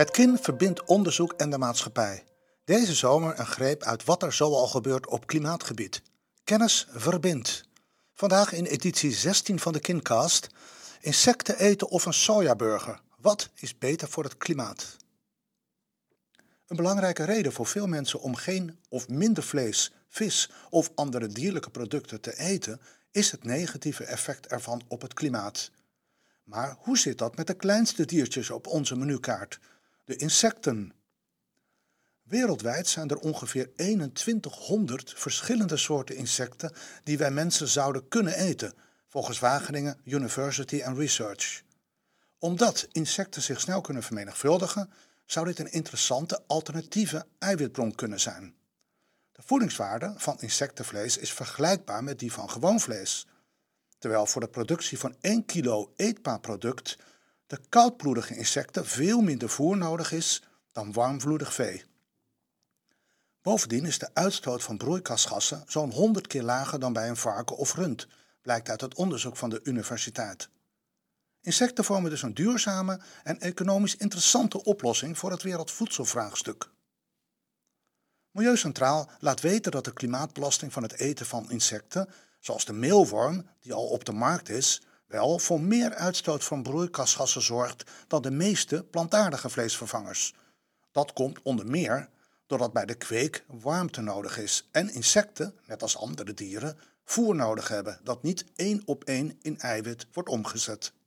Het KIN verbindt onderzoek en de maatschappij. Deze zomer een greep uit wat er zoal gebeurt op klimaatgebied. Kennis verbindt. Vandaag in editie 16 van de Kincast. Insecten eten of een sojaburger. Wat is beter voor het klimaat? Een belangrijke reden voor veel mensen om geen of minder vlees, vis of andere dierlijke producten te eten is het negatieve effect ervan op het klimaat. Maar hoe zit dat met de kleinste diertjes op onze menukaart? De insecten. Wereldwijd zijn er ongeveer 2100 verschillende soorten insecten die wij mensen zouden kunnen eten, volgens Wageningen University en Research. Omdat insecten zich snel kunnen vermenigvuldigen, zou dit een interessante alternatieve eiwitbron kunnen zijn. De voedingswaarde van insectenvlees is vergelijkbaar met die van gewoon vlees, terwijl voor de productie van 1 kilo eetbaar product de koudbloedige insecten veel minder voer nodig is dan warmbloedig vee. Bovendien is de uitstoot van broeikasgassen zo'n 100 keer lager dan bij een varken of rund, blijkt uit het onderzoek van de universiteit. Insecten vormen dus een duurzame en economisch interessante oplossing voor het wereldvoedselvraagstuk. Milieucentraal laat weten dat de klimaatbelasting van het eten van insecten, zoals de meelworm, die al op de markt is, wel voor meer uitstoot van broeikasgassen zorgt dan de meeste plantaardige vleesvervangers. Dat komt onder meer doordat bij de kweek warmte nodig is en insecten, net als andere dieren, voer nodig hebben dat niet 1 op 1 in eiwit wordt omgezet.